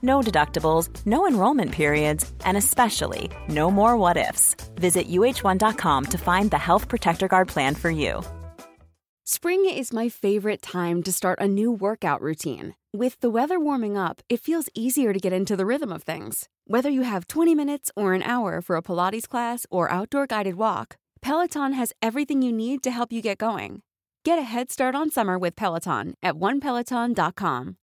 No deductibles, no enrollment periods, and especially no more what-ifs. Visit UH1.com to find the Health Protector Guard plan for you. Spring is my favorite time to start a new workout routine. With the weather warming up, it feels easier to get into the rhythm of things. Whether you have 20 minutes or an hour for a Pilates class or outdoor guided walk, Peloton has everything you need to help you get going. Get a head start on summer with Peloton at onepeloton.com.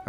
All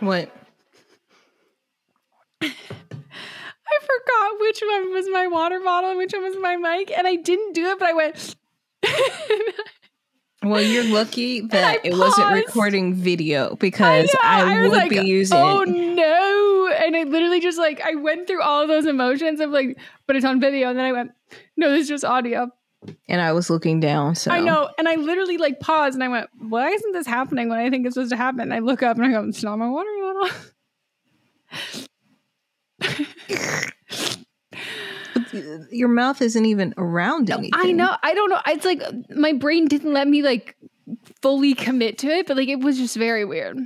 What? I forgot which one was my water bottle and which one was my mic, and I didn't do it, but I went. Well, you're lucky that it wasn't recording video, because I would be using. Oh no! And I literally just I went through all of those emotions of but it's on video, and then I went, no, this is just audio. And I was looking down, so I know. And I literally paused and I went, why isn't this happening when I think it's supposed to happen? And I look up and I go, it's not my water bottle. Your mouth isn't even around anything. I know. I don't know. It's my brain didn't let me fully commit to it, but it was just very weird.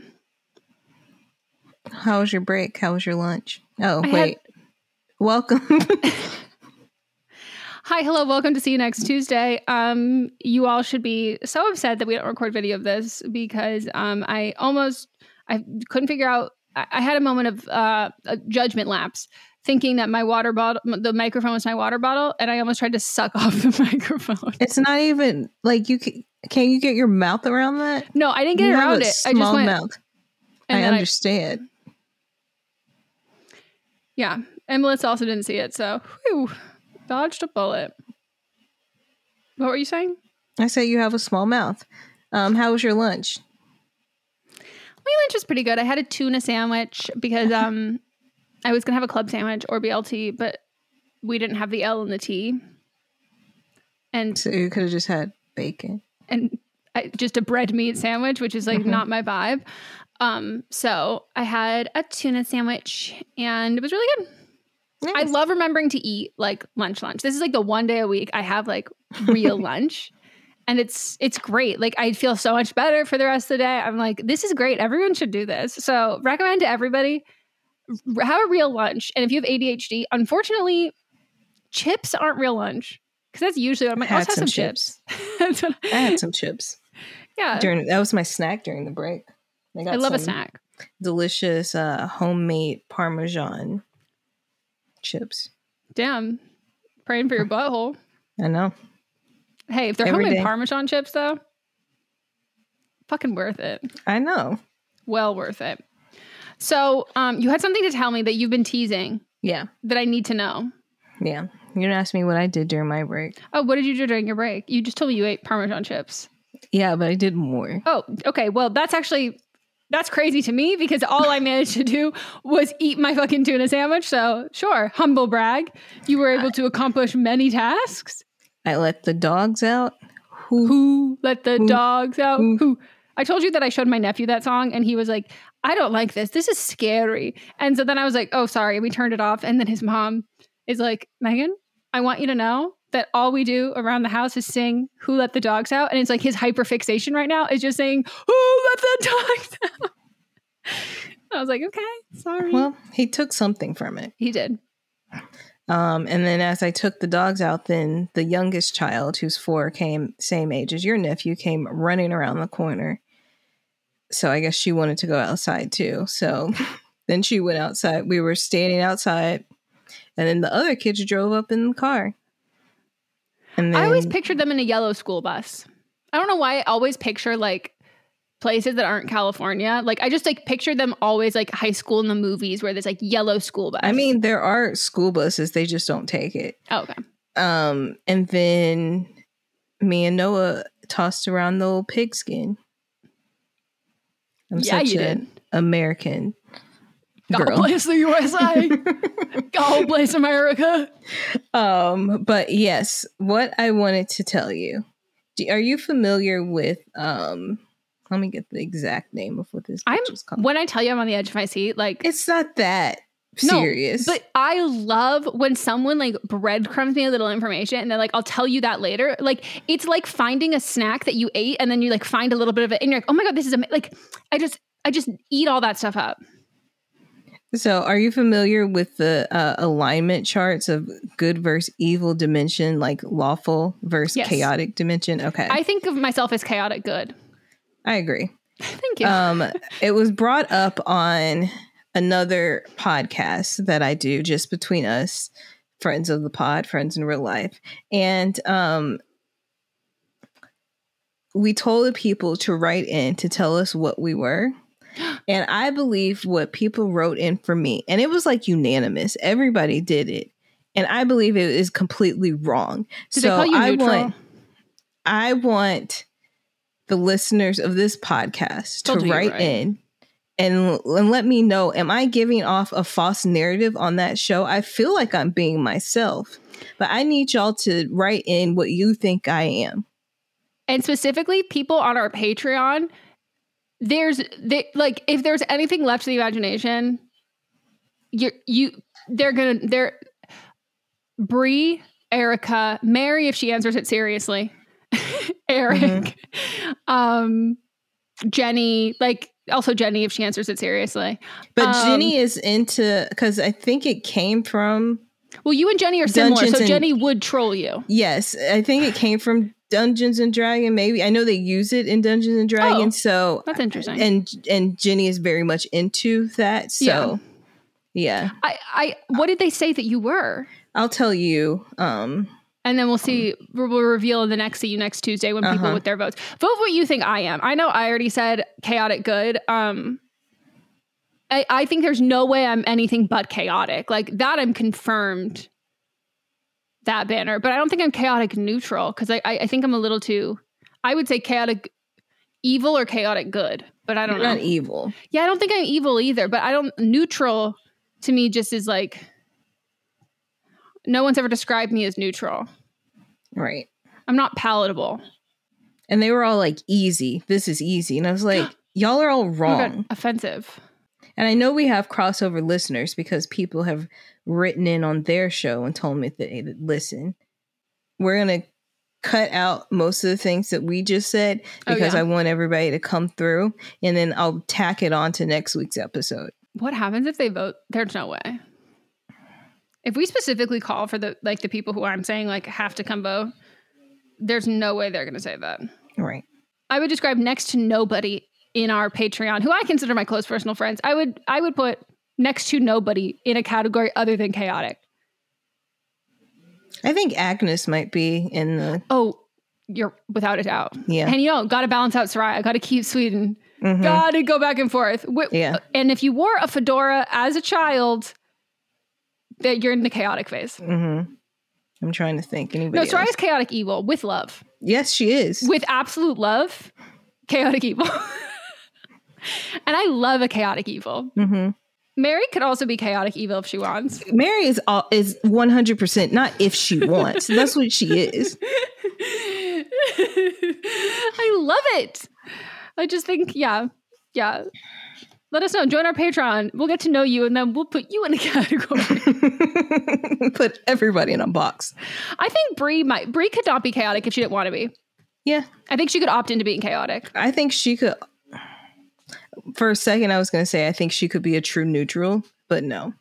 How was your break? How was your lunch? Oh, wait. Welcome. Hi, hello, welcome to See You Next Tuesday. You all should be so upset that we don't record video of this, because I couldn't figure out. I had a moment of a judgment lapse, thinking that my water bottle, the microphone was my water bottle, and I almost tried to suck off the microphone. It's not even you can you get your mouth around that? No, I didn't get around it. I just went. Mouth. I understand. Yeah, and Melissa also didn't see it, so. Whew. Dodged a bullet. What were you saying? I say you have a small mouth. How was your lunch? My lunch was pretty good. I had a tuna sandwich because I was going to have a club sandwich or BLT, but we didn't have the L and the T. And so you could have just had bacon. And just a bread meat sandwich, which is like not my vibe. So I had a tuna sandwich and it was really good. Nice. I love remembering to eat like lunch. This is like the one day a week I have like real lunch. And it's great. Like, I feel so much better for the rest of the day. I'm like, this is great. Everyone should do this. So recommend to everybody, have a real lunch. And if you have ADHD, unfortunately, chips aren't real lunch. Because that's usually what I'm like, I had some chips. I had some chips. Yeah. That was my snack during the break. I love a snack. Delicious homemade Parmesan chips. Damn. Praying for your butthole. I know. Hey, if they're homemade Parmesan chips, though, fucking worth it. I know. Well worth it. So you had something to tell me that you've been teasing. Yeah. That I need to know. Yeah. You didn't ask me what I did during my break. Oh, what did you do during your break? You just told me you ate Parmesan chips. Yeah, but I did more. Oh, okay. Well, that's crazy to me because all I managed to do was eat my fucking tuna sandwich. So sure, humble brag. You were able to accomplish many tasks. I let the dogs out. Who let the dogs out? Who? I told you that I showed my nephew that song and he was like, I don't like this. This is scary. And so then I was like, oh, sorry. We turned it off. And then his mom is like, Meghan, I want you to know that all we do around the house is sing Who Let the Dogs Out. And it's like his hyperfixation right now is just saying, Who Let the Dogs Out? I was like, okay, sorry. Well, he took something from it. He did. And then as I took the dogs out, then the youngest child, who's 4, came, same age as your nephew, came running around the corner. So I guess she wanted to go outside too. So then she went outside. We were standing outside and then the other kids drove up in the car. And then, I always pictured them in a yellow school bus. I don't know why I always picture like places that aren't California. Like, I just like picture them always like high school in the movies where there's like yellow school bus. I mean, there are school buses. They just don't take it. Oh, okay. And then me and Noah tossed around the old pigskin. I'm such an American girl. God bless the USA. God bless America. But yes, what I wanted to tell you. Are you familiar with... Let me get the exact name of what this is called. When I tell you I'm on the edge of my seat, like... It's not that serious. No, but I love when someone, like, breadcrumbs me a little information, and they're like, I'll tell you that later. Like, it's like finding a snack that you ate, and then you, like, find a little bit of it, and you're like, oh my God, this is... Like, I just eat all that stuff up. So, are you familiar with the alignment charts of good versus evil dimension, like lawful versus chaotic dimension? Okay. I think of myself as chaotic good. I agree. Thank you. It was brought up on another podcast that I do just between us, friends of the pod, friends in real life. And we told the people to write in to tell us what we were. And I believed what people wrote in for me. And it was like unanimous. Everybody did it. And I believe it is completely wrong. Did so they call you neutral? I want the listeners of this podcast to write in and let me know, am I giving off a false narrative on that show? I feel like I'm being myself, but I need y'all to write in what you think I am. And specifically people on our Patreon, if there's anything left to the imagination, they're Bree, Erica, Mary, if she answers it seriously, Eric, Jenny, like also Jenny, if she answers it seriously. But Jenny is into, because I think it came from. Well, you and Jenny are similar, so Jenny would troll you. Yes, I think it came from Dungeons and Dragons. Maybe I know they use it in Dungeons and Dragons. Oh, so that's interesting. And Jenny is very much into that. So yeah. I what did they say that you were? I'll tell you. And then we'll see, we'll reveal in the next See You Next Tuesday when people with their votes. Vote what you think I am. I know I already said chaotic good. I think there's no way I'm anything but chaotic. Like that I'm confirmed that banner, but I don't think I'm chaotic neutral because I think I'm a little too, I would say chaotic evil or chaotic good, but I don't know. You're not evil. Yeah, I don't think I'm evil either, but I don't, neutral to me just is like, no one's ever described me as neutral. Right. I'm not palatable. And they were all like, easy. This is easy. And I was like, y'all are all wrong. Oh my God, offensive. And I know we have crossover listeners because people have written in on their show and told me that they listen. We're going to cut out most of the things that we just said because I want everybody to come through. And then I'll tack it on to next week's episode. What happens if they vote? There's no way. If we specifically call for the people who I'm saying like have to come vote, there's no way they're going to say that. Right. I would describe next to nobody in our Patreon, who I consider my close personal friends. I would put next to nobody in a category other than chaotic. I think Agnes might be in the... Oh, you're without a doubt. Yeah. And got to balance out Soraya. Got to keep Sweden. Mm-hmm. Got to go back and forth. Yeah. And if you wore a fedora as a child, that you're in the chaotic phase. Mm-hmm. I'm trying to think. Anybody Soraya is chaotic evil with love. Yes, she is. With absolute love, chaotic evil. And I love a chaotic evil. Mm-hmm. Mary could also be chaotic evil if she wants. Mary is 100% not if she wants. That's what she is. I love it. I just think, yeah. Let us know. Join our Patreon. We'll get to know you, and then we'll put you in a category. Put everybody in a box. I think Brie could not be chaotic if she didn't want to be. Yeah. I think she could opt into being chaotic. I think she could... For a second, I was going to say I think she could be a true neutral, but no.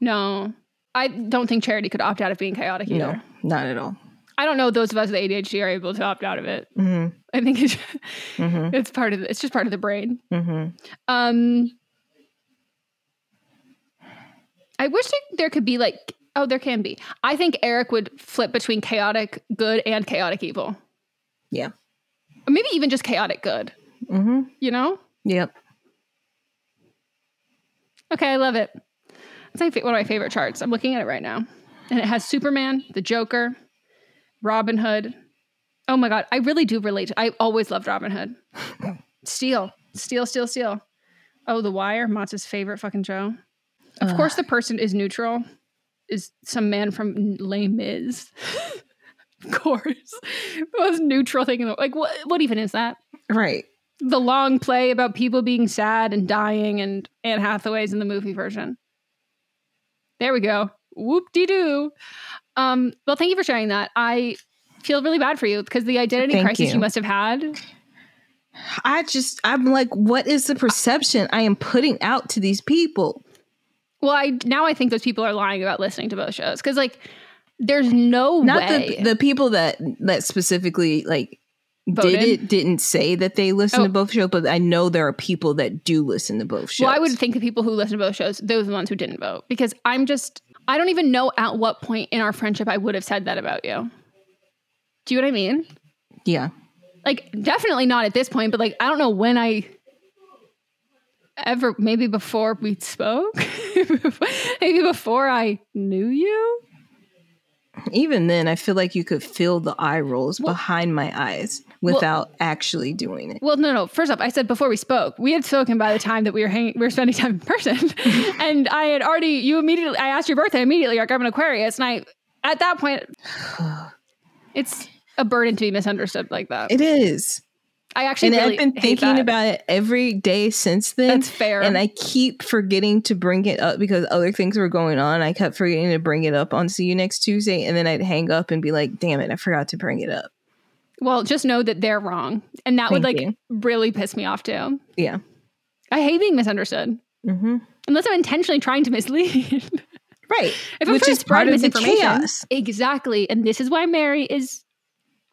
No. I don't think Charity could opt out of being chaotic either. No, not at all. I don't know if those of us with ADHD are able to opt out of it. Mm-hmm. I think it's part of it's just part of the brain. Mm-hmm. I wish there could be like... Oh, there can be. I think Eric would flip between chaotic good and chaotic evil. Yeah. Or maybe even just chaotic good. Mm-hmm. You know? Yep. Okay, I love it. It's like one of my favorite charts. I'm looking at it right now. And it has Superman, the Joker, Robin Hood. Oh my God, I really do relate. I always loved Robin Hood. Steal. Oh, The Wire, Matz's favorite fucking show. Of course the person is neutral, is some man from Les Mis. Of course. The most neutral thing in the world. Like, what even is that? Right. The long play about people being sad and dying, and Anne Hathaway's in the movie version. There we go. Whoop-de-doo. Well, thank you for sharing that. I feel really bad for you because the identity crisis you must have had. I'm like, what is the perception I am putting out to these people? Well, I think those people are lying about listening to both shows because, like, there's no way. Not the people that specifically, like, voted. Didn't say that they listen to both shows, but I know there are people that do listen to both shows. Well, I would think the people who listen to both shows, those are the ones who didn't vote. Because I don't even know at what point in our friendship I would have said that about you. Do you know what I mean? Yeah. Like, definitely not at this point, but like, I don't know when I ever, maybe before we spoke, maybe before I knew you. Even then, I feel like you could feel the eye rolls behind my eyes without actually doing it. Well, no. First off, I said before we spoke. We had spoken by the time that we were spending time in person, and I had already. I asked your birthday immediately. Like, I'm an Aquarius, and at that point, it's a burden to be misunderstood like that. It is. I actually I've been thinking about it every day since then. That's fair. And I keep forgetting to bring it up because other things were going on. I kept forgetting to bring it up on See You Next Tuesday. And then I'd hang up and be like, damn it, I forgot to bring it up. Well, just know that they're wrong. And that really piss me off too. Yeah. I hate being misunderstood. Mm-hmm. Unless I'm intentionally trying to mislead. Right. If I'm trying to spread misinformation. Exactly. And this is why Mary is...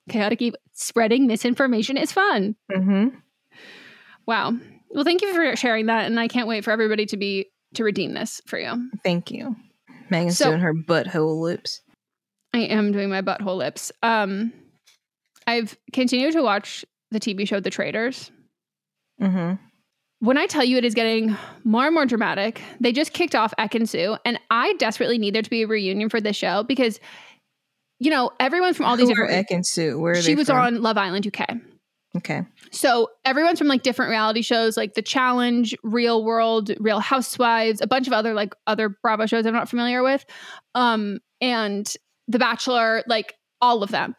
chaotic evil. Spreading misinformation is fun. Mm-hmm. Wow. Well, thank you for sharing that, and I can't wait for everybody to redeem this for you. Thank you. Megan's doing her butthole lips. I am doing my butthole lips. I've continued to watch the TV show The Traitors. Mm-hmm. When I tell you it is getting more and more dramatic, they just kicked off Ekin-Su, and I desperately need there to be a reunion for this show because you know, everyone from all these different Ekin-Su, where are she was from? On Love Island UK. Okay. So everyone's from like different reality shows, like The Challenge, Real World, Real Housewives, a bunch of other like other Bravo shows I'm not familiar with. And The Bachelor, like all of them.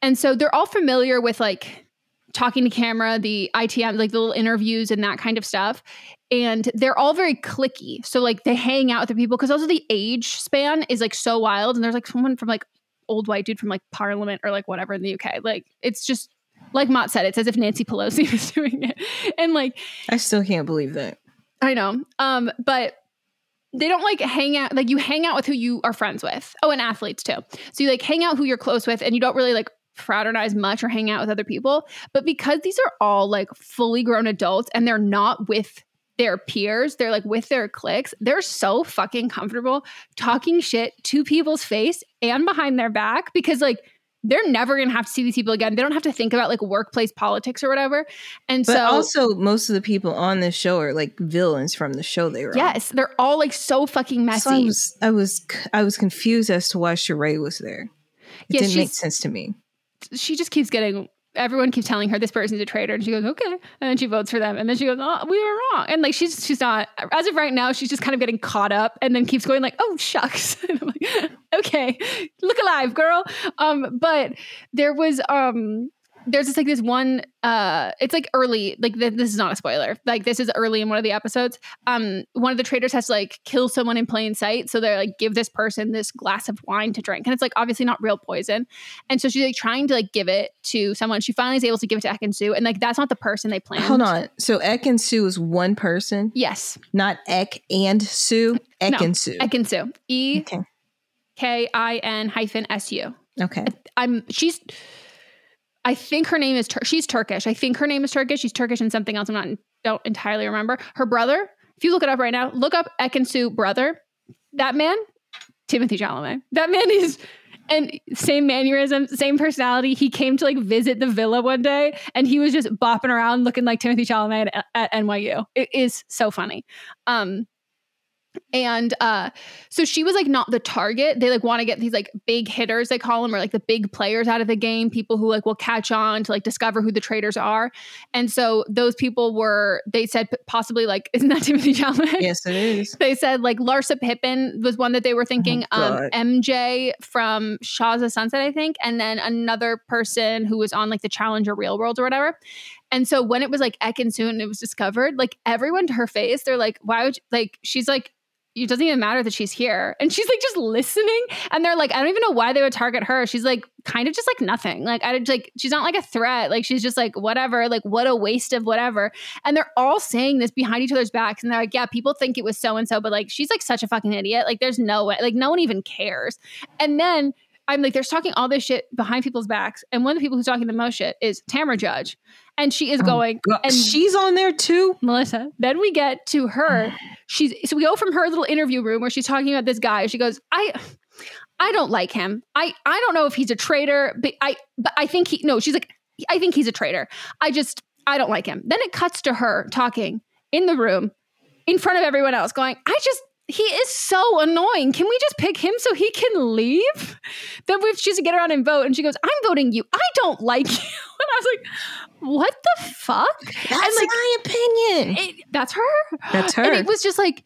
And so they're all familiar with like talking to camera, the ITM, like the little interviews and that kind of stuff. And they're all very cliquey. So like they hang out with the people because also the age span is like so wild. And there's like someone from like old white dude from like Parliament or like whatever in the UK. Like it's just... Like Mott said, it's as if Nancy Pelosi was doing it. And like... I still can't believe that. I know. But they don't like hang out... Like you hang out with who you are friends with. Oh, and athletes too. So you like hang out who you're close with and you don't really like fraternize much or hang out with other people. But because these are all like fully grown adults and they're not with their peers, they're like with their cliques, they're so fucking comfortable talking shit to people's face and behind their back because like... They're never going to have to see these people again. They don't have to think about like workplace politics or whatever. And but also most of the people on this show are like villains from the show they were on. Yes. They're all like so fucking messy. So I was confused as to why Sheree was there. It didn't make sense to me. She just keeps getting... Everyone keeps telling her this person's a traitor and she goes, okay. And then she votes for them. And then she goes, oh, we were wrong. And like, she's not, as of right now, she's just kind of getting caught up and then keeps going like, oh, shucks. And I'm like, okay, look alive, girl. But there was, there's this like this one, it's like early, like this is not a spoiler. Like this is early in one of the episodes. One of the traitors has to like kill someone in plain sight. So they're like, give this person this glass of wine to drink. And it's like, obviously not real poison. And so she's like trying to like give it to someone. She finally is able to give it to Ekin-Su. And like, that's not the person they planned. Hold on. So Ekin-Su is one person? Yes. Not Ek and Su? Ekin-Su. No, Ekin-Su. E-K-I-N-S-U. Okay. I think her name is, she's Turkish. I think her name is Turkish. She's Turkish and something else. I don't entirely remember. Her brother, if you look it up right now, look up Ekin-Su brother. That man, Timothée Chalamet. That man is, and same mannerism, same personality. He came to like visit the villa one day and he was just bopping around looking like Timothée Chalamet at NYU. It is so funny. So she was like not the target. They like want to get these like big hitters, they call them, or like the big players out of the game, people who like will catch on to like discover who the traitors are. And so those people were, they said possibly like, isn't that Timothée Chalamet? Yes, it is. They said like Larsa Pippen was one that they were thinking, MJ from Shaw's of Sunset, I think. And then another person who was on like the Challenge or Real World or whatever. And so when it was like Ekin-Su and it was discovered, like everyone to her face, they're like, why would you, like, she's like, it doesn't even matter that she's here. And she's like just listening. And they're like, I don't even know why they would target her. She's like kind of just like nothing. Like I like she's not like a threat. Like she's just like whatever. Like what a waste of whatever. And they're all saying this behind each other's backs. And they're like, yeah, people think it was so and so, but like she's like such a fucking idiot. Like there's no way. Like no one even cares. And then I'm like, they're talking all this shit behind people's backs. And one of the people who's talking the most shit is Tamra Judge. And she is going, and she's on there too, Melissa. Then we get to her. So we go from her little interview room where she's talking about this guy. She goes, I don't like him. I don't know if he's a traitor, but I think he, no, she's like, I think he's a traitor. I don't like him. Then it cuts to her talking in the room in front of everyone else going, he is so annoying. Can we just pick him so he can leave? Then we choose to get around and vote. And she goes, I'm voting you. I don't like you. And I was like, what the fuck? That's like, my opinion. That's her. That's her. And it was just like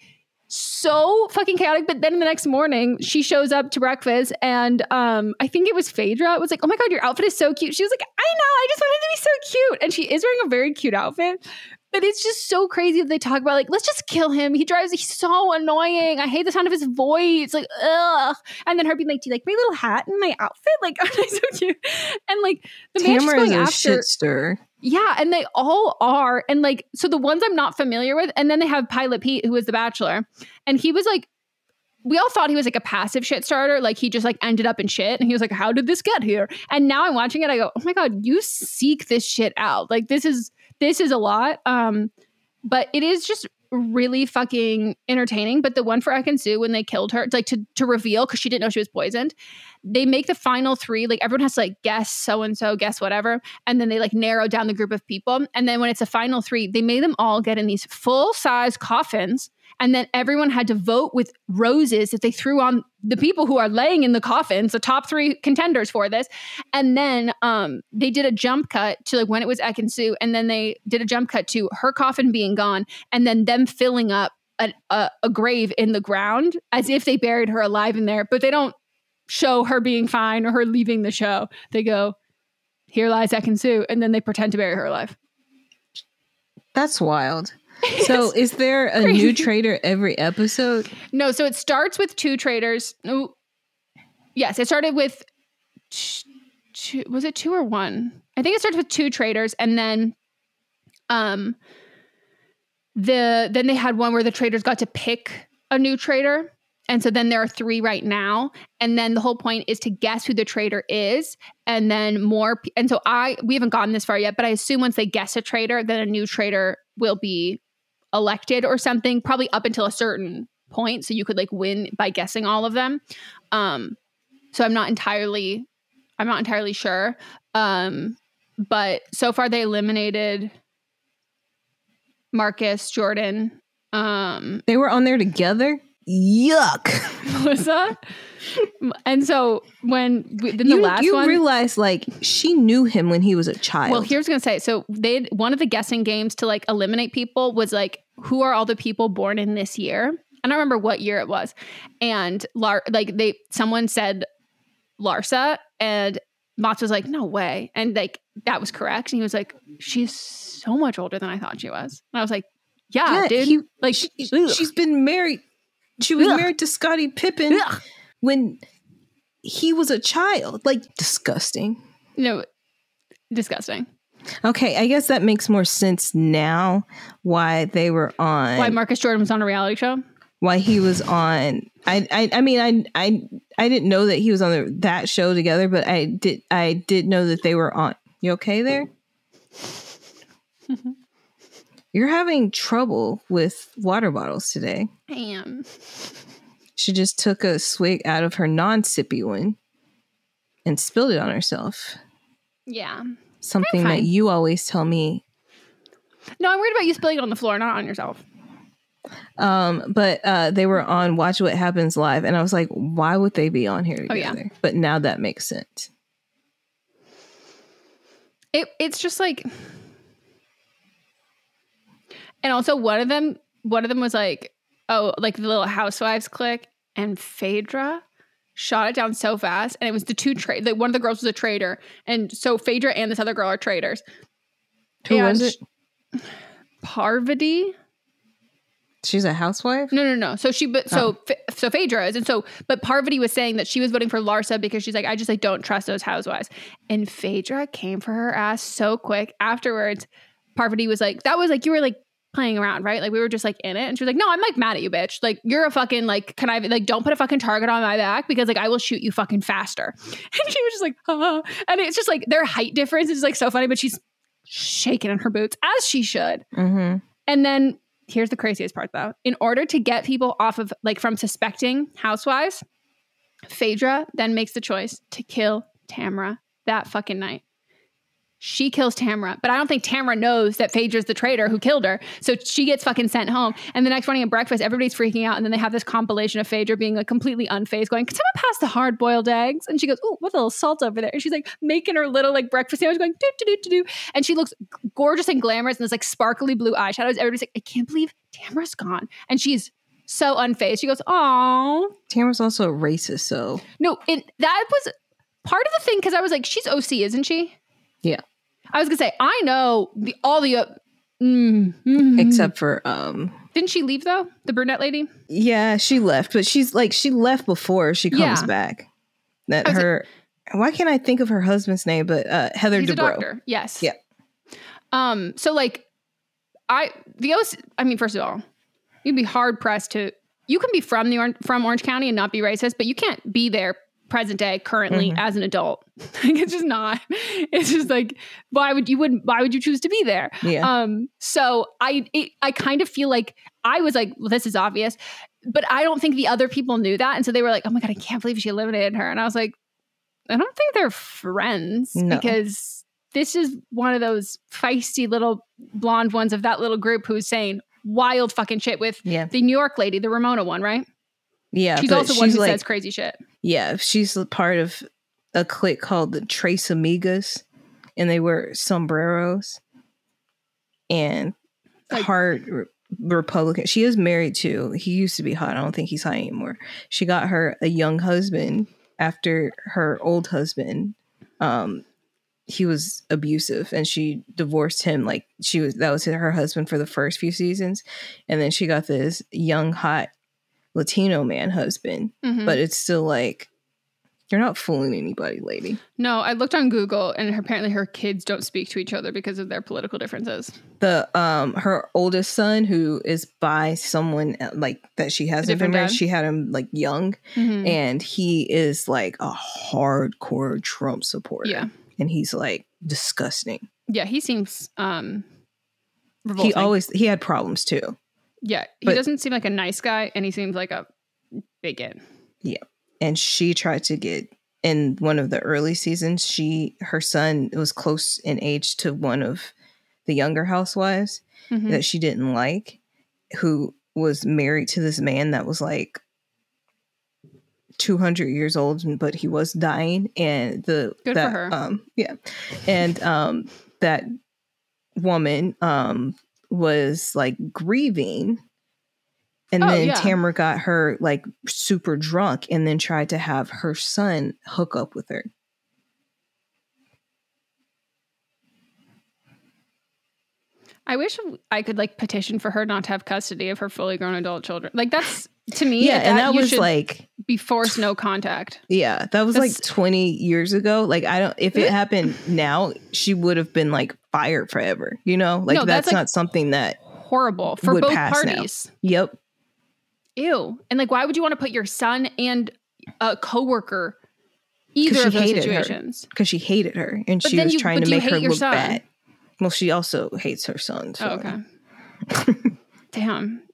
so fucking chaotic. But then the next morning, she shows up to breakfast. And I think it was Phaedra. It was like, oh my God, your outfit is so cute. She was like, I know. I just wanted to be so cute. And she is wearing a very cute outfit. But it's just so crazy that they talk about, like, let's just kill him. He's so annoying. I hate the sound of his voice. Like, ugh. And then her being like, do you like my little hat and my outfit? Like, aren't I so cute? And, like, the man she's going after. Shitster. Yeah, and they all are. And, like, so the ones I'm not familiar with. And then they have Pilot Pete, who is The Bachelor. And he was, like, we all thought he was, like, a passive shit starter. Like, he just, like, ended up in shit. And he was like, how did this get here? And now I'm watching it. I go, oh, my God, you seek this shit out. Like, this is a lot, but it is just really fucking entertaining. But the one for Ekin-Su, when they killed her, like to reveal, because she didn't know she was poisoned, they make the final three, like everyone has to like guess so-and-so, guess whatever, and then they like narrow down the group of people. And then when it's the final three, they made them all get in these full-size coffins And then everyone had to vote with roses that they threw on the people who are laying in the coffins, the top three contenders for this. And then they did a jump cut to like when it was Ekin-Su, and then they did a jump cut to her coffin being gone and then them filling up a grave in the ground as if they buried her alive in there, but they don't show her being fine or her leaving the show. They go, "Here lies Ekin-Su," and then they pretend to bury her alive. That's wild. So is there a crazy new traitor every episode? No, so it starts with two traitors. Oh, yes, it started with two, was it two or one? I think it started with two traitors, and then then they had one where the traitors got to pick a new traitor. And so then there are three right now. And then the whole point is to guess who the traitor is. And then more. And so we haven't gotten this far yet, but I assume once they guess a traitor, then a new traitor will be elected or something, probably up until a certain point. So you could like win by guessing all of them. So I'm not entirely sure. But so far they eliminated Marcus Jordan. They were on there together. Yuck, Melissa. And so when the last one, you realize like she knew him when he was a child. Well, here's what I was gonna say. So one of the guessing games to like eliminate people was like, who are all the people born in this year? I don't remember what year it was. And someone said Larsa, and Mats was like, no way, and like that was correct. And he was like, she's so much older than I thought she was. And I was like, yeah dude, she's been married. She was married to Scottie Pippen when he was a child. Like, disgusting. No, disgusting. Okay, I guess that makes more sense now why they were on... Why Marcus Jordan was on a reality show? Why he was on... I mean, I didn't know that he was on that show together, but I did know that they were on... You okay there? Mm-hmm. You're having trouble with water bottles today. I am. She just took a swig out of her non-sippy one and spilled it on herself. Yeah. Something that you always tell me. No, I'm worried about you spilling it on the floor, not on yourself. But they were on Watch What Happens Live, and I was like, why would they be on here together? Oh, yeah. But now that makes sense. It's just like... And also one of them was like, oh, like the Little Housewives clique, and Phaedra shot it down so fast. And it was the two like one of the girls was a traitor, and so Phaedra and this other girl are traitors. Who was it? Parvati. She's a housewife? No. So Phaedra is, and so but Parvati was saying that she was voting for Larsa because she's like, I just like don't trust those housewives. And Phaedra came for her ass so quick. Afterwards, Parvati was like, that was like you were like playing around, right? Like we were just like in it. And she was like, no, I'm like mad at you, bitch. Like you're a fucking like, can I like, don't put a fucking target on my back because like I will shoot you fucking faster. And she was just like, oh. And it's just like their height difference is like so funny, but she's shaking in her boots as she should. Mm-hmm. And then here's the craziest part though. In order to get people off of like from suspecting housewives, Phaedra then makes the choice to kill Tamra that fucking night. She kills Tamra, but I don't think Tamra knows that Phaedra's the traitor who killed her. So she gets fucking sent home. And the next morning at breakfast, everybody's freaking out. And then they have this compilation of Phaedra being like completely unfazed, going, can someone pass the hard boiled eggs? And she goes, ooh, what's a little salt over there? And she's like making her little like breakfast sandwich going, do, do, do, do, do. And she looks gorgeous and glamorous and there's like sparkly blue eyeshadows. Everybody's like, I can't believe Tamra's gone. And she's so unfazed. She goes, oh. Tamra's also a racist, so. No, that was part of the thing because I was like, she's OC, isn't she? Yeah. I was going to say, I know except for... Didn't she leave, though? The brunette lady? Yeah, she left. But she's like, she left before she comes back. That her... Like, why can't I think of her husband's name? But Heather he's DeBro. A doctor. Yes. Yeah. So, like, first of all, you'd be hard-pressed to... You can be from Orange County and not be racist, but you can't be there present day currently as an adult. Like it's just like why would you choose to be there? So I kind of feel like I was like, well, this is obvious, but I don't think the other people knew that, and so they were like, oh my god, I can't believe she eliminated her. And I was like, I don't think they're friends. No. Because this is one of those feisty little blonde ones of that little group who's saying wild fucking shit with the New York lady, the Ramona one, right? Yeah. She's also one who says crazy shit. Yeah. She's part of a clique called the Tres Amigas, and they wear sombreros and hard Republican. She is married to, he used to be hot. I don't think he's hot anymore. She got her a young husband after her old husband. He was abusive, and she divorced him. Like that was her husband for the first few seasons. And then she got this young, hot Latino man husband, but it's still like, you're not fooling anybody, lady. No, I looked on Google, and apparently her kids don't speak to each other because of their political differences. The her oldest son, who is by someone like that she hasn't been married, she had him like young, and he is like a hardcore Trump supporter. Yeah, and he's like disgusting. Yeah, he seems revolting. He had problems too. Yeah, he doesn't seem like a nice guy, and he seems like a bigot. Yeah. And she tried to get, in one of the early seasons, her son was close in age to one of the younger housewives that she didn't like, who was married to this man that was like 200 years old, but he was dying. And for her. And that woman was like grieving. And Tamra got her like super drunk, and then tried to have her son hook up with her. I wish I could like petition for her not to have custody of her fully grown adult children. Like that's to me. Yeah. And that was like be forced no contact. Yeah. That was like 20 years ago. Like if it happened now, she would have been like fired forever. You know, like that's not something that horrible for both parties. Now. Yep. Ew. And like, why would you want to put your son and a coworker either of those situations? Because she hated her, and she was trying to make her look bad. Well, she also hates her son. So. Oh, okay. Damn.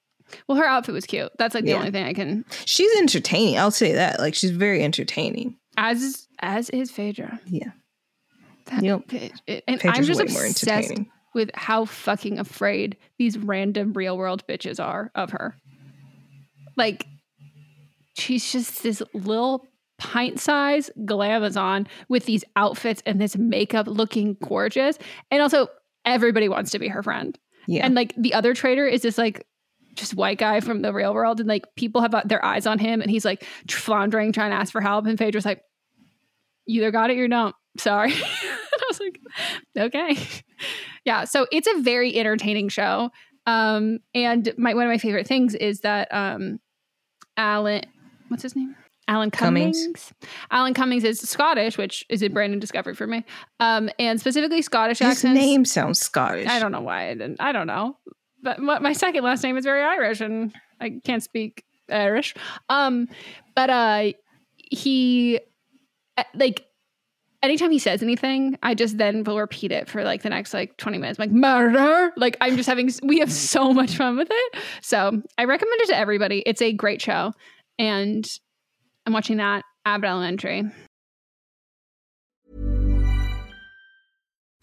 Well, her outfit was cute. That's like the only thing I can. She's entertaining. I'll say that. Like, she's very entertaining. As is Phaedra. Yeah. That bitch. And Phaedra's I'm just way more entertaining. With how fucking afraid these random real world bitches are of her. Like, she's just this little pint-sized glamazon with these outfits and this makeup looking gorgeous. And also, everybody wants to be her friend. Yeah. And, like, the other traitor is this, like, just white guy from the real world. And, like, people have their eyes on him. And he's, like, floundering, trying to ask for help. And Phaedra's like, you either got it or don't. Sorry. I was like, okay. Yeah, so it's a very entertaining show. And one of my favorite things is that Alan Cummings. Alan Cummings is Scottish, which is a brand new discovery for me. And specifically Scottish accents. His name sounds Scottish. I don't know why. I don't know. But my second last name is very Irish, and I can't speak Irish. But he, like... Anytime he says anything, I just then will repeat it for like the next like 20 minutes. I'm like, murder. Like I'm just we have so much fun with it. So I recommend it to everybody. It's a great show. And I'm watching that Abbott Elementary.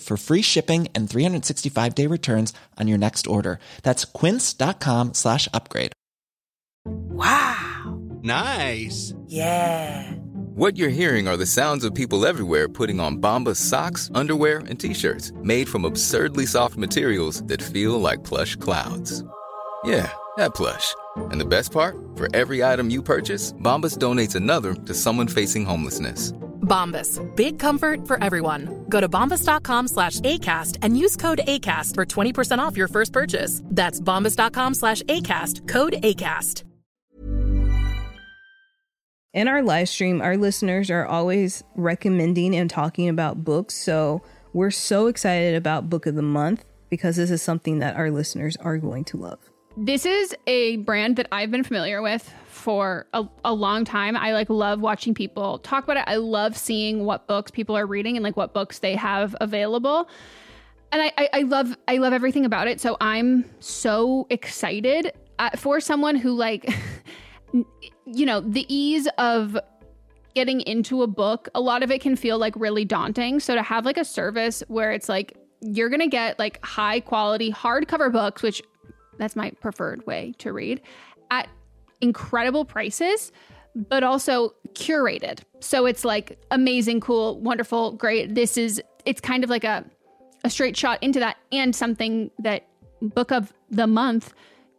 for free shipping and 365-day returns on your next order. That's quince.com/upgrade. Wow. Nice. Yeah. What you're hearing are the sounds of people everywhere putting on Bombas socks, underwear, and T-shirts made from absurdly soft materials that feel like plush clouds. Yeah, that plush. And the best part? For every item you purchase, Bombas donates another to someone facing homelessness. Bombas. Big comfort for everyone. Go to bombas.com/ACAST and use code ACAST for 20% off your first purchase. That's bombas.com/ACAST, code ACAST. In our live stream, our listeners are always recommending and talking about books. So we're so excited about Book of the Month because this is something that our listeners are going to love. This is a brand that I've been familiar with for a long time. I love watching people talk about it. I love seeing what books people are reading and what books they have available. And I love everything about it. So I'm so excited for someone who you know, the ease of getting into a book. A lot of it can feel really daunting. So to have a service where it's you're going to get high quality hardcover books, which that's my preferred way to read, at incredible prices, but also curated. So it's amazing, cool, wonderful, great. It's kind of a straight shot into that, and something that Book of the Month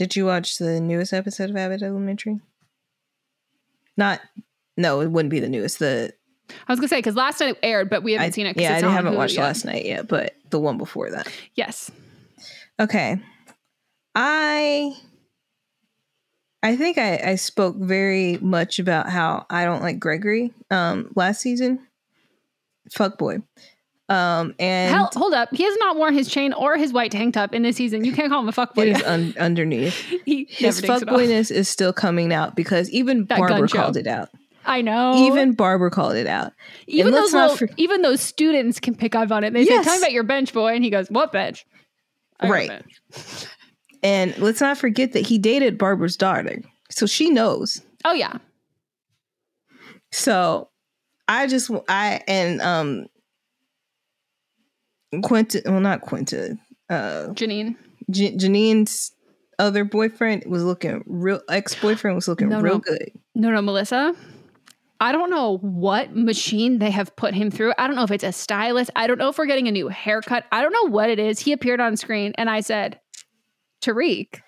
Did you watch the newest episode of Abbott Elementary? No, it wouldn't be the newest. I was going to say, because last night it aired, but we haven't seen it. Yeah, I haven't watched last night yet, but the one before that. Yes. Okay. I think I spoke very much about how I don't like Gregory last season. Fuckboy. And hell, hold up. He has not worn his chain or his white tank top in this season. You can't call him a fuckboy. It is underneath. His fuckboyness is still coming out because even that Barbara called it out. I know. Even Barbara called it out. Even those students can pick up on it. They say, "Talking about your bench, boy," and he goes, "What bench?" Right. And let's not forget that he dated Barbara's daughter, so she knows. Oh yeah. So, Janine. Janine's other boyfriend was looking real. Ex-boyfriend was looking real good. No, Melissa. I don't know what machine they have put him through. I don't know if it's a stylist. I don't know if we're getting a new haircut. I don't know what it is. He appeared on screen and I said, Tariq,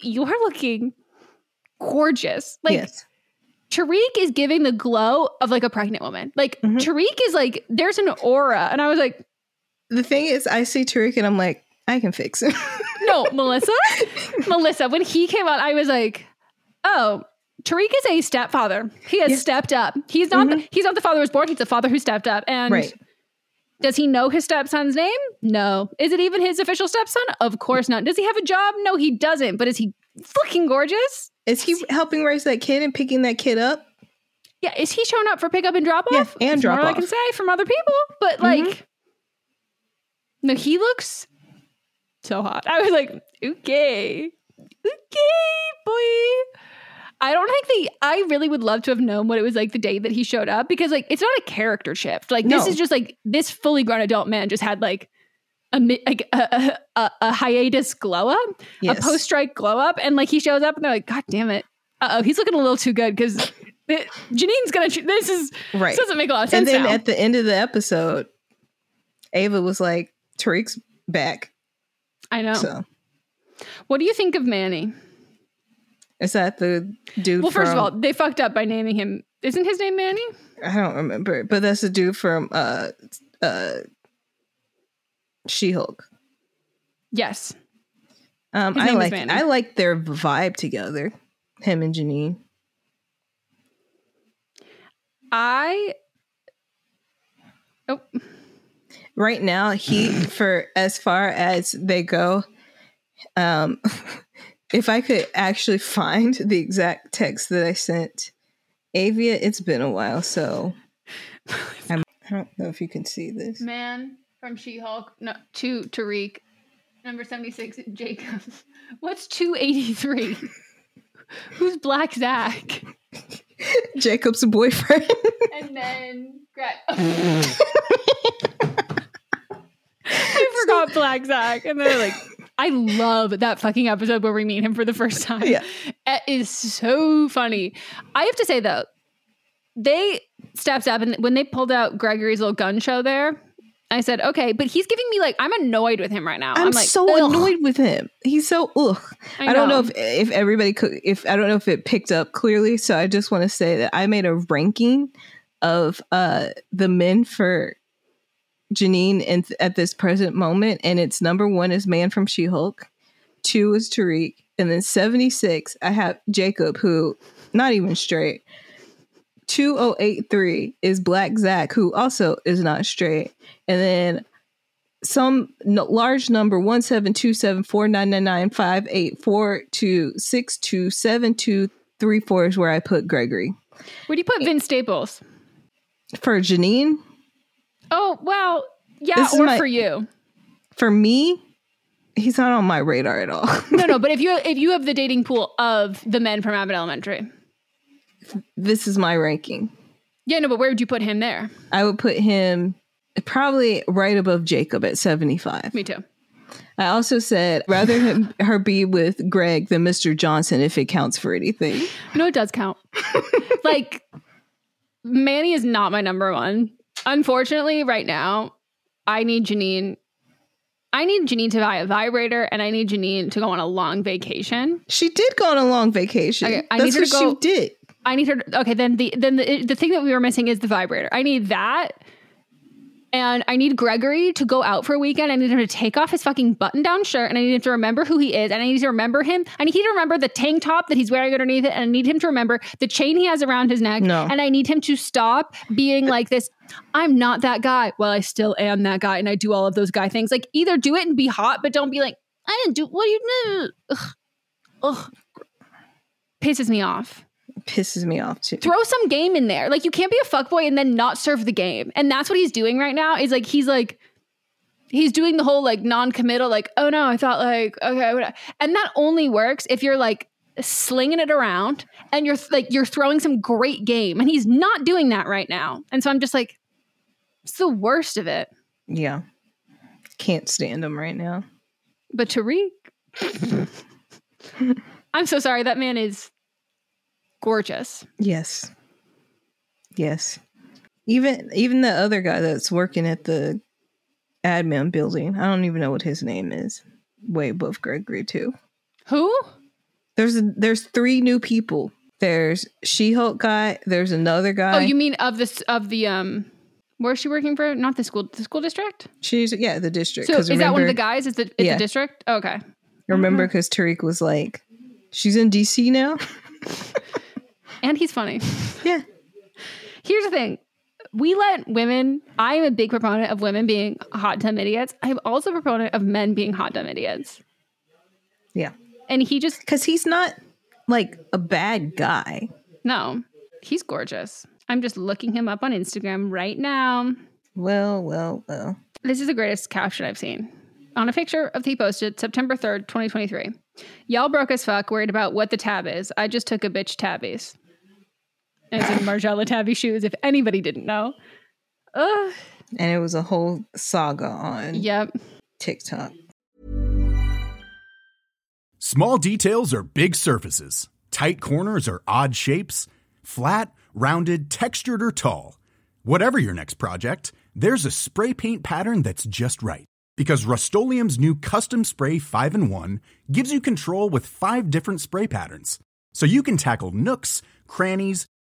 you are looking gorgeous. Like, yes. Tariq is giving the glow of like a pregnant woman. Like, mm-hmm. Tariq is like, there's an aura. And I was like, the thing is, I see Tariq and I'm like, I can fix him. No, Melissa, when he came out, I was like, oh, Tariq is a stepfather. He has stepped up. He's not the father who was born. He's the father who stepped up. And does he know his stepson's name? No. Is it even his official stepson? Of course not. Does he have a job? No, he doesn't. But is he fucking gorgeous? Is he helping raise that kid and picking that kid up? Yeah. Is he showing up for pickup and drop off? Yeah, and drop off. I can say from other people. But like, no, he looks so hot. I was like, okay, boy. I don't think I really would love to have known what it was like the day that he showed up, because like, it's not a character shift. Like this is just like this fully grown adult man just had like a hiatus glow up, a post-strike glow up. And like, he shows up and they're like, God damn it. He's looking a little too good. Cause Janine's going to, this doesn't make a lot of sense. And then at the end of the episode, Ava was like, Tariq's back. I know. So what do you think of Manny? Is that the dude? Well, first of all, they fucked up by naming him. Isn't his name Manny? I don't remember, but that's the dude from She-Hulk. Yes, I like their vibe together. Him and Janine. Right now, for as far as they go, if I could actually find the exact text that I sent, Avia, it's been a while, so I don't know if you can see this. Man from She-Hulk to Tariq, number 76, Jacob. What's 283? Who's Black Zach? Jacob's boyfriend. And then Greg. I forgot Black Zach, and they're like. I love that fucking episode where we meet him for the first time. Yeah. It is so funny. I have to say, though, they stepped up, and when they pulled out Gregory's little gun show there, I said, okay, but he's giving me like, I'm annoyed with him right now. I'm like, so annoyed with him. He's so, ugh. I don't know if everybody could, I don't know if it picked up clearly. So I just want to say that I made a ranking of the men for Janine at this present moment, and it's number 1 is Man from She-Hulk, 2 is Tariq, and then 76 I have Jacob, who not even straight. 2083 is Black Zach, who also is not straight, and then large number 17274999584262723 4 is where I put Gregory. Where do you put Vince Staples for Janine? Oh, well, yeah, this or for you. For me, he's not on my radar at all. No, but if you have the dating pool of the men from Abbott Elementary. This is my ranking. Yeah, no, but where would you put him there? I would put him probably right above Jacob at 75. Me too. I also said rather her be with Greg than Mr. Johnson, if it counts for anything. No, it does count. Like, Manny is not my number 1. Unfortunately, right now, I need Janine. I need Janine to buy a vibrator, and I need Janine to go on a long vacation. She did go on a long vacation. Okay, that's what she did. I need her to, okay, then the thing that we were missing is the vibrator. I need that. And I need Gregory to go out for a weekend. I need him to take off his fucking button-down shirt, and I need him to remember who he is, and I need to remember him. I need him to remember the tank top that he's wearing underneath it, and I need him to remember the chain he has around his neck. No. And I need him to stop being like this, I'm not that guy. Well, I still am that guy, and I do all of those guy things. Like, either do it and be hot, but don't be like, I didn't do, what do you do? Ugh. Pisses me off. Pisses me off too. Throw some game in there. Like, you can't be a fuckboy and then not serve the game. And that's what he's doing right now. Is like he's doing the whole like non-committal, like, oh no, I thought like, okay, whatever. And that only works if you're like slinging it around and you're throwing some great game. And he's not doing that right now. And so I'm just like, it's the worst of it. Yeah, can't stand him right now. But Tariq, I'm so sorry. That man is gorgeous. Yes. Even the other guy that's working at the admin building, I don't even know what his name is. Way above Gregory too. Who? There's three new people. There's She-Hulk guy. There's another guy. Oh, you mean of the where's she working for? Not the school district. She's the district. So is that one of the guys? Is it's the district? Oh, okay. Remember, because Tariq was like, she's in DC now. And he's funny. Yeah. Here's the thing. We let women, I'm a big proponent of women being hot, dumb idiots. I'm also a proponent of men being hot, dumb idiots. Yeah. And he just... Because he's not, like, a bad guy. No. He's gorgeous. I'm just looking him up on Instagram right now. Well. This is the greatest caption I've seen. On a picture of he posted September 3rd, 2023. Y'all broke as fuck, worried about what the tab is. I just took a bitch tabbies. As in Margiela Tabby shoes, if anybody didn't know. Ugh. And it was a whole saga on TikTok. Small details are big surfaces. Tight corners are odd shapes. Flat, rounded, textured, or tall. Whatever your next project, there's a spray paint pattern that's just right. Because Rust-Oleum's new Custom Spray 5-in-1 gives you control with 5 different spray patterns. So you can tackle nooks, crannies,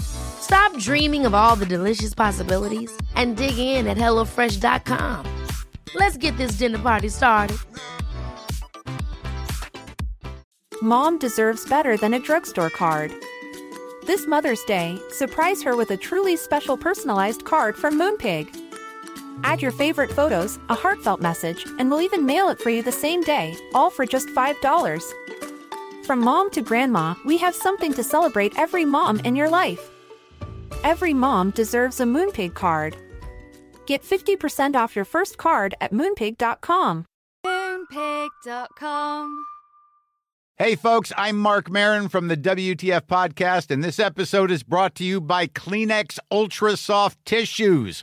Stop dreaming of all the delicious possibilities and dig in at HelloFresh.com. Let's get this dinner party started. Mom deserves better than a drugstore card. This Mother's Day, surprise her with a truly special personalized card from Moonpig. Add your favorite photos, a heartfelt message, and we'll even mail it for you the same day, all for just $5. From mom to grandma, we have something to celebrate every mom in your life. Every mom deserves a Moonpig card. Get 50% off your first card at Moonpig.com. Moonpig.com. Hey folks, I'm Mark Maron from the WTF Podcast, and this episode is brought to you by Kleenex Ultra Soft Tissues.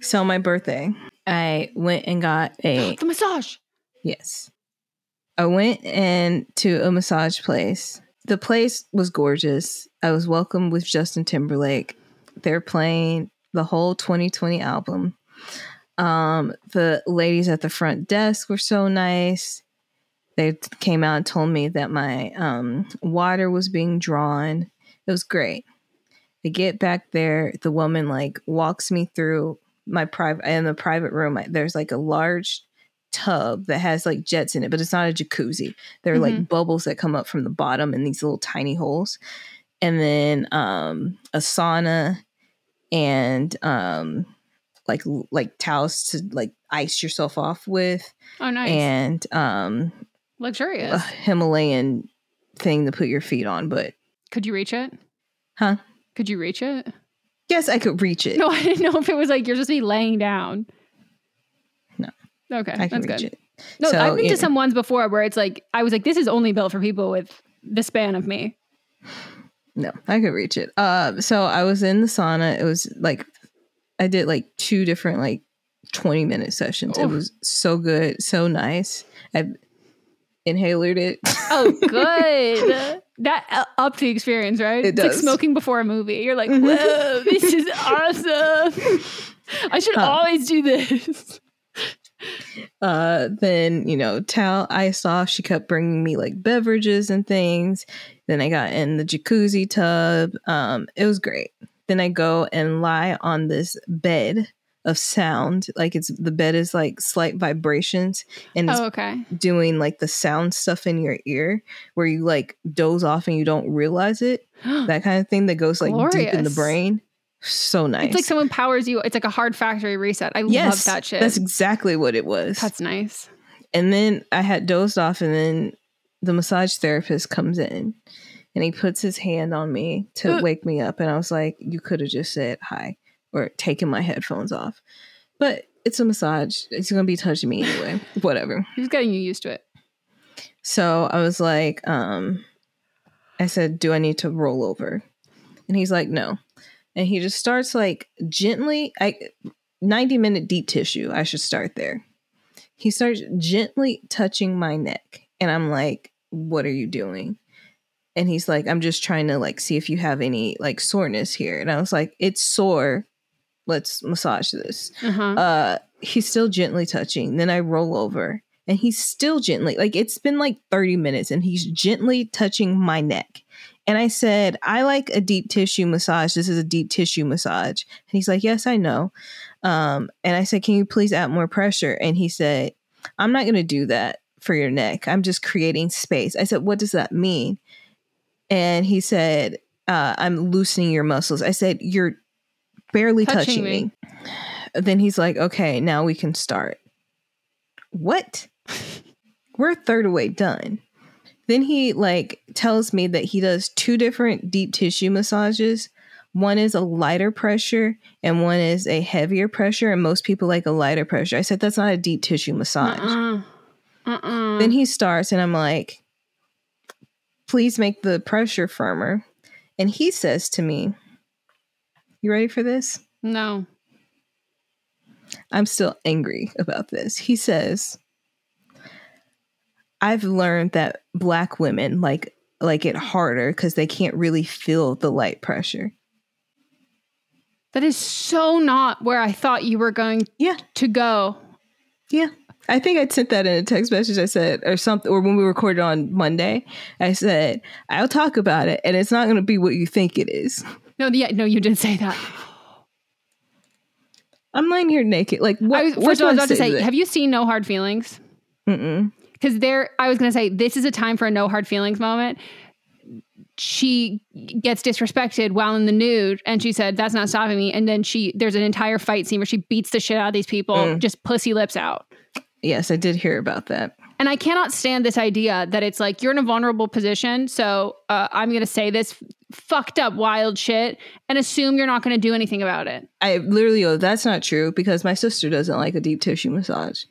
So my birthday, I went and got the massage. Yes. I went in to a massage place. The place was gorgeous. I was welcomed with Justin Timberlake. They're playing the whole 2020 album. The ladies at the front desk were so nice. They came out and told me that my water was being drawn. It was great. I get back there. The woman walks me through my private room. There's a large tub that has jets in it, but it's not a jacuzzi. There are bubbles that come up from the bottom in these little tiny holes. And then a sauna and towels to ice yourself off with. Oh, nice. And luxurious. A Himalayan thing to put your feet on, but could you reach it? Huh? Could you reach it? Yes, I could reach it. No, I didn't know if it was you're just be laying down. No. Okay, I can reach it. No, I've been to some ones before where it's I was this is only built for people with the span of me. No, I could reach it. So I was in the sauna. It was I did 2 different 20-minute sessions. Oof. It was so good, so nice. I inhalered it. Oh, good. That upped the experience, right? It does. It's smoking before a movie. You're whoa, this is awesome. I should always do this. Then, towel iced off. She kept bringing me beverages and things. Then I got in the jacuzzi tub. It was great. Then I go and lie on this bed of sound. The bed is slight vibrations and it's doing the sound stuff in your ear where you doze off and you don't realize it. That kind of thing that goes deep in the brain. So nice. It's someone powers you. It's a hard factory reset. I love that shit. That's exactly what it was. That's nice. And then I had dozed off and then the massage therapist comes in and he puts his hand on me to wake me up. And I was like, you could have just said hi. Or taking my headphones off. But it's a massage. It's going to be touching me anyway. Whatever. He's getting you used to it. So I was I said, do I need to roll over? And he's like, no. And he just starts gently, 90-minute deep tissue. I should start there. He starts gently touching my neck. And I'm like, what are you doing? And he's like, I'm just trying to see if you have any soreness here. And I was like, it's sore. Let's massage this. Uh-huh. He's still gently touching. Then I roll over and he's still gently, it's been 30 minutes and he's gently touching my neck. And I said, I like a deep tissue massage. This is a deep tissue massage. And he's like, yes, I know. And I said, can you please add more pressure? And he said, I'm not going to do that for your neck. I'm just creating space. I said, what does that mean? And he said, I'm loosening your muscles. I said, you're barely touching me. Then he's like, okay, now we can start. What? We're a third of the way done. Then he tells me that he does 2 different deep tissue massages. One is a lighter pressure and one is a heavier pressure. And most people like a lighter pressure. I said, that's not a deep tissue massage. Then he starts and I'm like, please make the pressure firmer. And he says to me, you ready for this? No. I'm still angry about this. He says, I've learned that black women like it harder because they can't really feel the light pressure. That is so not where I thought you were going to go. Yeah. I think I sent that in a text message. I said, or something, or when we recorded on Monday, I said, I'll talk about it and it's not going to be what you think it is. No, no, you didn't say that. I'm lying here naked. First of all, I was about to say, have you seen No Hard Feelings? Mm-mm. Because I was going to say, this is a time for a No Hard Feelings moment. she gets disrespected while in the nude, and she said, that's not stopping me. And then there's an entire fight scene where she beats the shit out of these people, just pussy lips out. Yes, I did hear about that. And I cannot stand this idea that it's like, you're in a vulnerable position, so I'm going to say this fucked up wild shit and assume you're not going to do anything about it. I literally go, that's not true, because my sister doesn't like a deep tissue massage.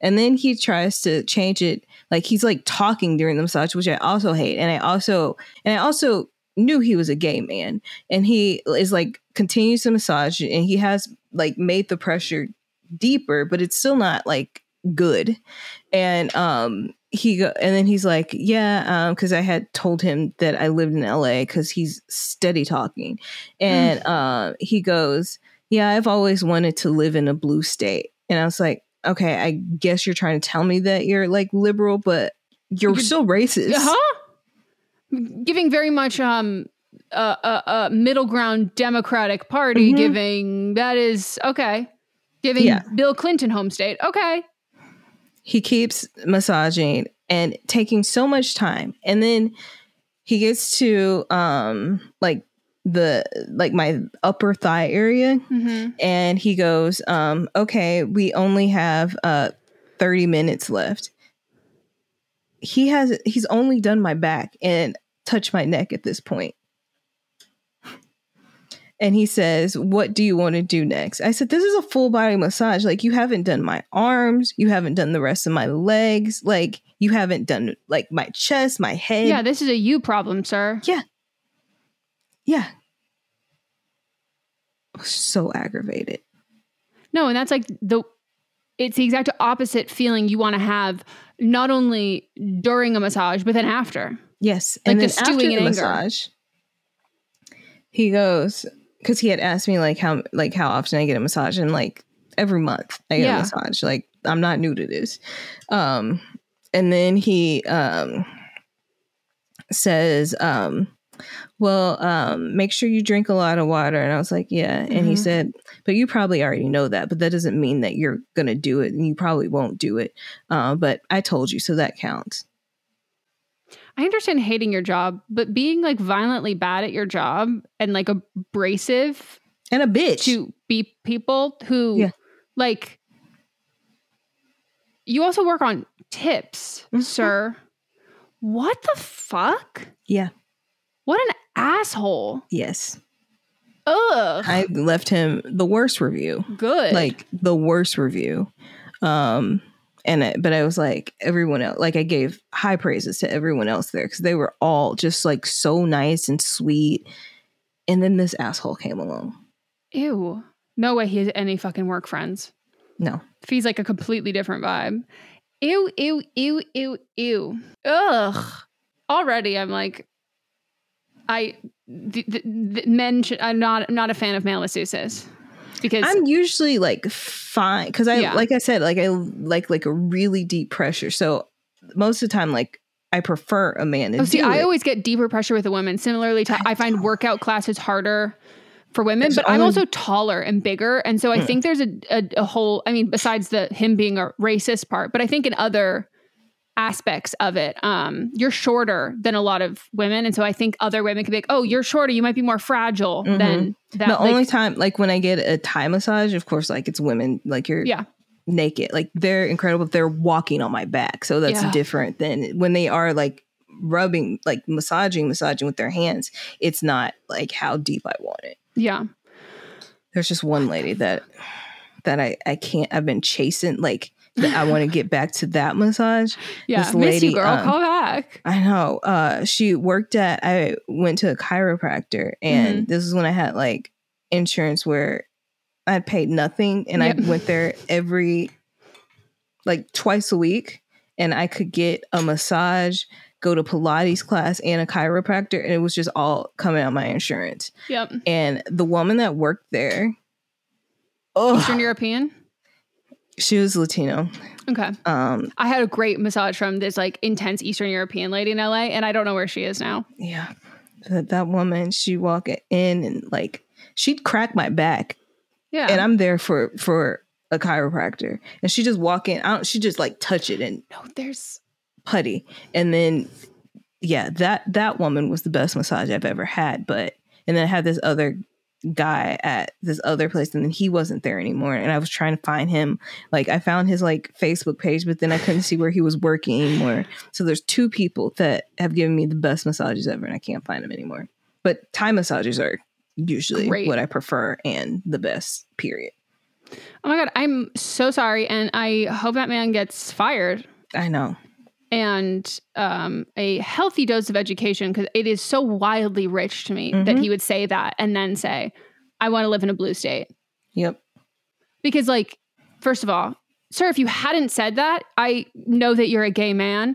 And then he tries to change it. Like, he's like talking during the massage, which I also hate. And I also knew he was a gay man, and he is like, continues the massage, and he has like made the pressure deeper, but it's still not like good. And then he's like, yeah, because I had told him that I lived in LA, because he's steady talking. And he goes, yeah, I've always wanted to live in a blue state. And I was like, okay, I guess you're trying to tell me that you're like liberal, but you're still racist. Giving very much a middle ground Democratic Party, giving that is okay. Giving Bill Clinton home state. Okay. He keeps massaging and taking so much time. And then he gets to my upper thigh area. Mm-hmm. And he goes, okay, we only have 30 minutes left. He's only done my back and touched my neck at this point. And he says, what do you want to do next? I said, this is a full body massage. Like, you haven't done my arms. You haven't done the rest of my legs. Like, you haven't done like my chest, my head. Yeah, this is a you problem, sir. Yeah. So aggravated. No, and that's like it's the exact opposite feeling you want to have, not only during a massage, but then after. Yes. Like, and then just after the massage, he goes, because he had asked me how often I get a massage, and like every month I get a massage. Like, I'm not new to this. And then he says, well, make sure you drink a lot of water. And I was like, yeah. And he said, but you probably already know that, but that doesn't mean that you're going to do it, and you probably won't do it. But I told you, so that counts. I understand hating your job, but being like violently bad at your job and like abrasive and a bitch to be people who like, you also work on tips, sir. What the fuck? Yeah. What an asshole. Yes. Ugh. I left him the worst review. Good. Like, the worst review. But I was like, everyone else, like, I gave high praises to everyone else there, because they were all just like so nice and sweet. And then this asshole came along. Ew. No way he has any fucking work friends. No. If he's like a completely different vibe. Ew, ew, ew, ew, ew. Ugh. Already I'm like, men should, I'm not a fan of male masseuses. Because I'm usually like fine, because like I said, like I like a really deep pressure. So most of the time, like, I prefer a man. I always get deeper pressure with a woman. Similarly, I find workout classes harder for women, but I'm also taller and bigger, and so I think there's a whole. I mean, besides him being a racist part, but I think in other aspects of it, you're shorter than a lot of women, and so I think other women could be like, oh, you're shorter, you might be more fragile than that. The only time, like, when I get a Thai massage, of course, like, it's women, like, you're naked, like, they're incredible, they're walking on my back, so that's different than when they are like rubbing, like massaging with their hands. It's not like how deep I want it. There's just one lady that I can't, I've been chasing, like, I want to get back to that massage. Yeah, this lady, miss you, girl. Call back. I know. She worked at. I went to a chiropractor, and this is when I had like insurance where I paid nothing, and I went there twice a week, and I could get a massage, go to Pilates class, and a chiropractor, and it was just all coming out of my insurance. Yep. And the woman that worked there, Eastern European. She was Latino. Okay. I had a great massage from this like intense Eastern European lady in LA, and I don't know where she is now. Yeah. That woman, she walk in and like, she'd crack my back. Yeah. And I'm there for a chiropractor, and she just walk in. She just like touch it and putty. And then yeah, that woman was the best massage I've ever had. But, and then I had this other guy at this other place, and then he wasn't there anymore, and I was trying to find him. Like, I found his like Facebook page, but then I couldn't see where he was working anymore. So there's two people that have given me the best massages ever, and I can't find them anymore. But Thai massages are usually great. What I prefer and the best, period. Oh my God, I'm so sorry, and I hope that man gets fired. I know. And a healthy dose of education, because it is so wildly rich to me that he would say that and then say, I want to live in a blue state. Yep. Because, like, first of all, sir, if you hadn't said that, I know that you're a gay man.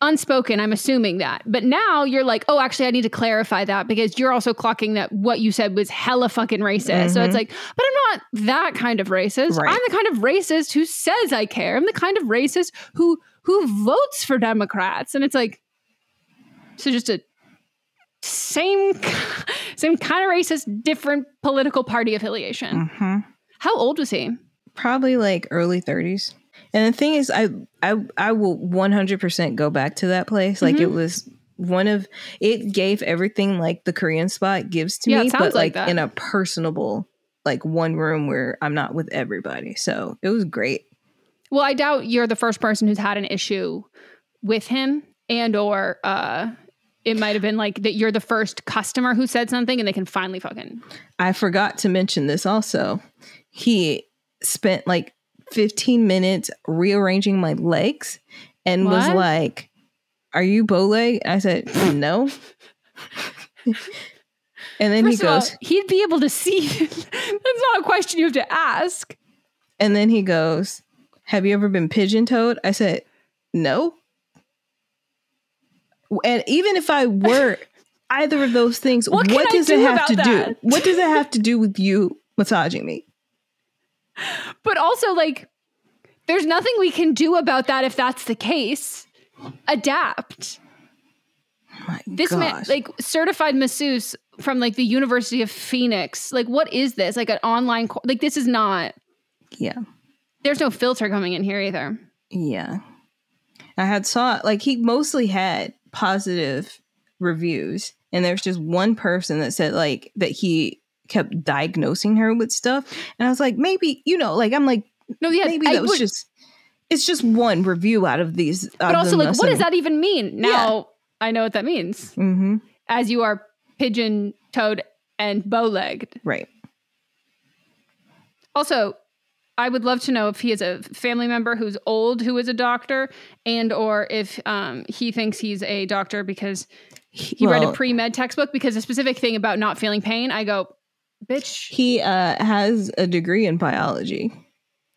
Unspoken, I'm assuming that. But now you're like, oh, actually, I need to clarify that, because you're also clocking that what you said was hella fucking racist. So it's like, but I'm not that kind of racist. Right. I'm the kind of racist who says I care. I'm the kind of racist who votes for Democrats. And it's like, so just a same kind of racist, different political party affiliation. How old was he? Probably like early 30s. And the thing is, I will 100% go back to that place. Like, it was it gave everything like the Korean spot gives to me, but like that. In a personable, like, one room where I'm not with everybody. So it was great. Well, I doubt you're the first person who's had an issue with him, and or it might have been like that you're the first customer who said something and they can finally fucking. I forgot to mention this also. He spent like 15 minutes rearranging my legs and was like, are you bow leg? I said, no. And then first he goes, all, he'd be able to see. That's not a question you have to ask. And then he goes, have you ever been pigeon-toed? I said, no. And even if I were either of those things, what does it have to do? What does it have to do with you massaging me? But also, like, there's nothing we can do about that if that's the case. Adapt. My this gosh. Man, like, certified masseuse from, like, the University of Phoenix. Like, what is this? Like, an online like, this is not. Yeah. There's no filter coming in here either. Yeah. I had saw, like, he mostly had positive reviews. And there's just one person that said, like, that he kept diagnosing her with stuff, and I was like, maybe, you know, like, I'm like, no, yeah, maybe that was just, it's just one review out of these, but also, like, what does that even mean now? I know what that means. As you are pigeon-toed and bow-legged, right? Also, I would love to know if he is a family member who's old who is a doctor, and or if he thinks he's a doctor because he read a pre-med textbook. Because a specific thing about not feeling pain, I go, bitch. He has a degree in biology.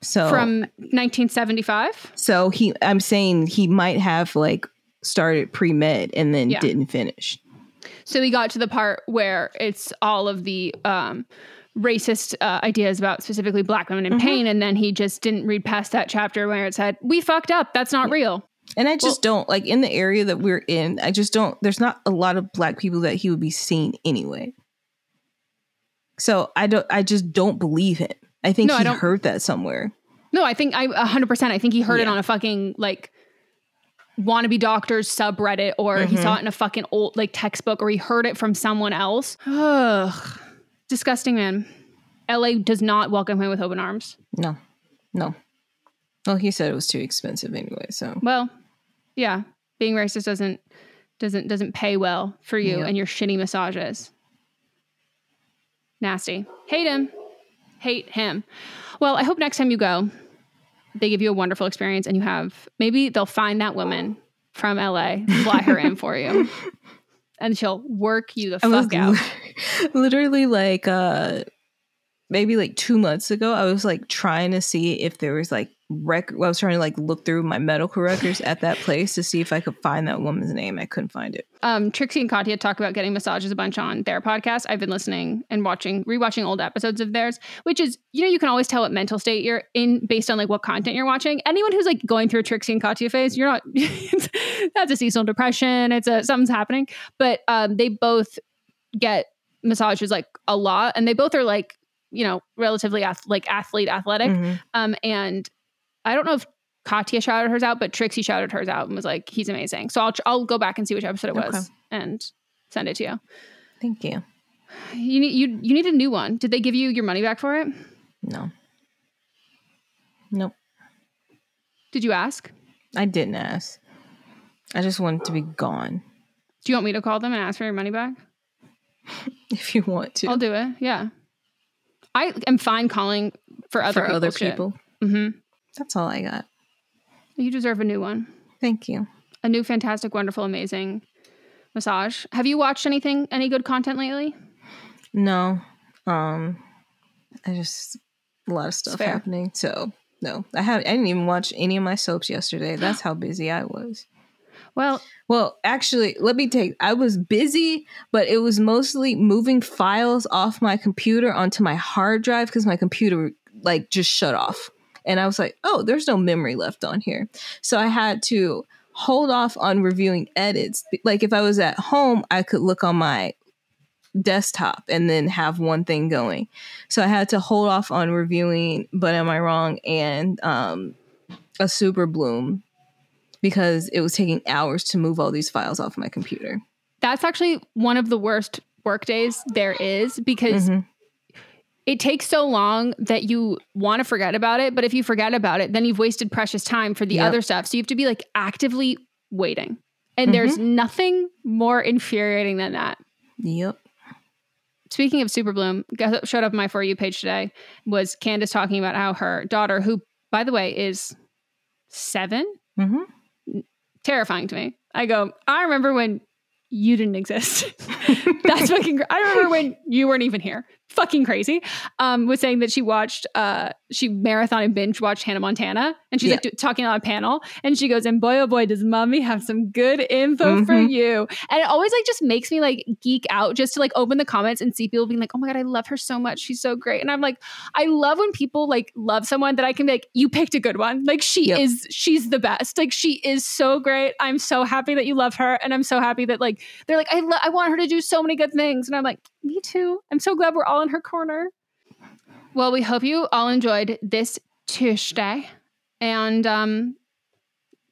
So from 1975. So I'm saying he might have like started pre-med and then didn't finish. So he got to the part where it's all of the racist ideas about specifically black women in pain. And then he just didn't read past that chapter where it said, we fucked up. That's not real. And I just don't, like, in the area that we're in, I just don't, there's not a lot of black people that he would be seeing anyway. So I just don't believe him. I think he heard that somewhere. No, I think 100%. I think he heard it on a fucking, like, wannabe doctors subreddit, or he saw it in a fucking old, like, textbook, or he heard it from someone else. Ugh. Disgusting man. LA does not welcome him with open arms. No. Well, he said it was too expensive anyway, so. Well, yeah. Being racist doesn't pay well for you and your shitty massages. Nasty. Hate him. Well, I hope next time you go, they give you a wonderful experience, and you have, maybe they'll find that woman from LA, fly her in for you, and she'll work you the fuck out. Literally, like, maybe like 2 months ago, I was like trying to see if there was like I was trying to like look through my medical records at that place to see if I could find that woman's name. I couldn't find it. Trixie and Katya talk about getting massages a bunch on their podcast. I've been listening and rewatching old episodes of theirs, which is, you know, you can always tell what mental state you're in based on like what content you're watching. Anyone who's like going through a Trixie and Katya phase, you're not, that's a seasonal depression. It's something's happening, but they both get massages like a lot, and they both are like, you know, relatively athletic. And I don't know if Katya shouted hers out, but Trixie shouted hers out and was like, he's amazing. So I'll go back and see which episode it was and send it to you. Thank you. You need a new one. Did they give you your money back for it? No. Nope. Did you ask? I didn't ask. I just wanted to be gone. Do you want me to call them and ask for your money back? If you want to. I'll do it. Yeah. I am fine calling for other people. Mm-hmm. That's all I got. You deserve a new one. Thank you. A new fantastic, wonderful, amazing massage. Have you watched anything, any good content lately? No. I just, a lot of stuff happening. So no, I didn't even watch any of my soaps yesterday. That's how busy I was. Well, actually, I was busy, but it was mostly moving files off my computer onto my hard drive because my computer just shut off. And I was like, oh, there's no memory left on here. So I had to hold off on reviewing edits. Like if I was at home, I could look on my desktop and then have one thing going. So I had to hold off on reviewing But Am I Wrong and A Super Bloom because it was taking hours to move all these files off my computer. That's actually one of the worst work days there is because it takes so long that you want to forget about it. But if you forget about it, then you've wasted precious time for the other stuff. So you have to be actively waiting. And there's nothing more infuriating than that. Yep. Speaking of Super Bloom, showed up on my For You page today was Candace talking about how her daughter, who, by the way, is 7. Terrifying to me. I go, I remember when you didn't exist. That's fucking I remember when you weren't even here. Fucking crazy. Was saying that she watched, she marathon and binge watched Hannah Montana. And she's talking on a panel. And she goes, and boy, oh boy, does mommy have some good info for you. And it always just makes me geek out just to open the comments and see people being like, oh my God, I love her so much. She's so great. And I'm like, I love when people love someone that I can be like, you picked a good one. She's the best. She is so great. I'm so happy that you love her. And I'm so happy that they're like, I want her to do so many good things. And I'm like, me too. I'm so glad we're all in her corner. Well, we hope you all enjoyed this Tuesday. And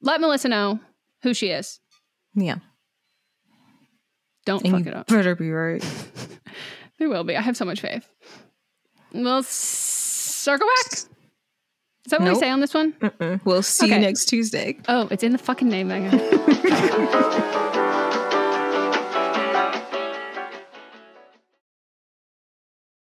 let Melissa know who she is. Yeah. Don't fuck it up. Better be right. There will be. I have so much faith. We'll circle back. Is that what we say on this one? We'll see you next Tuesday. Oh, it's in the fucking name, Meghan.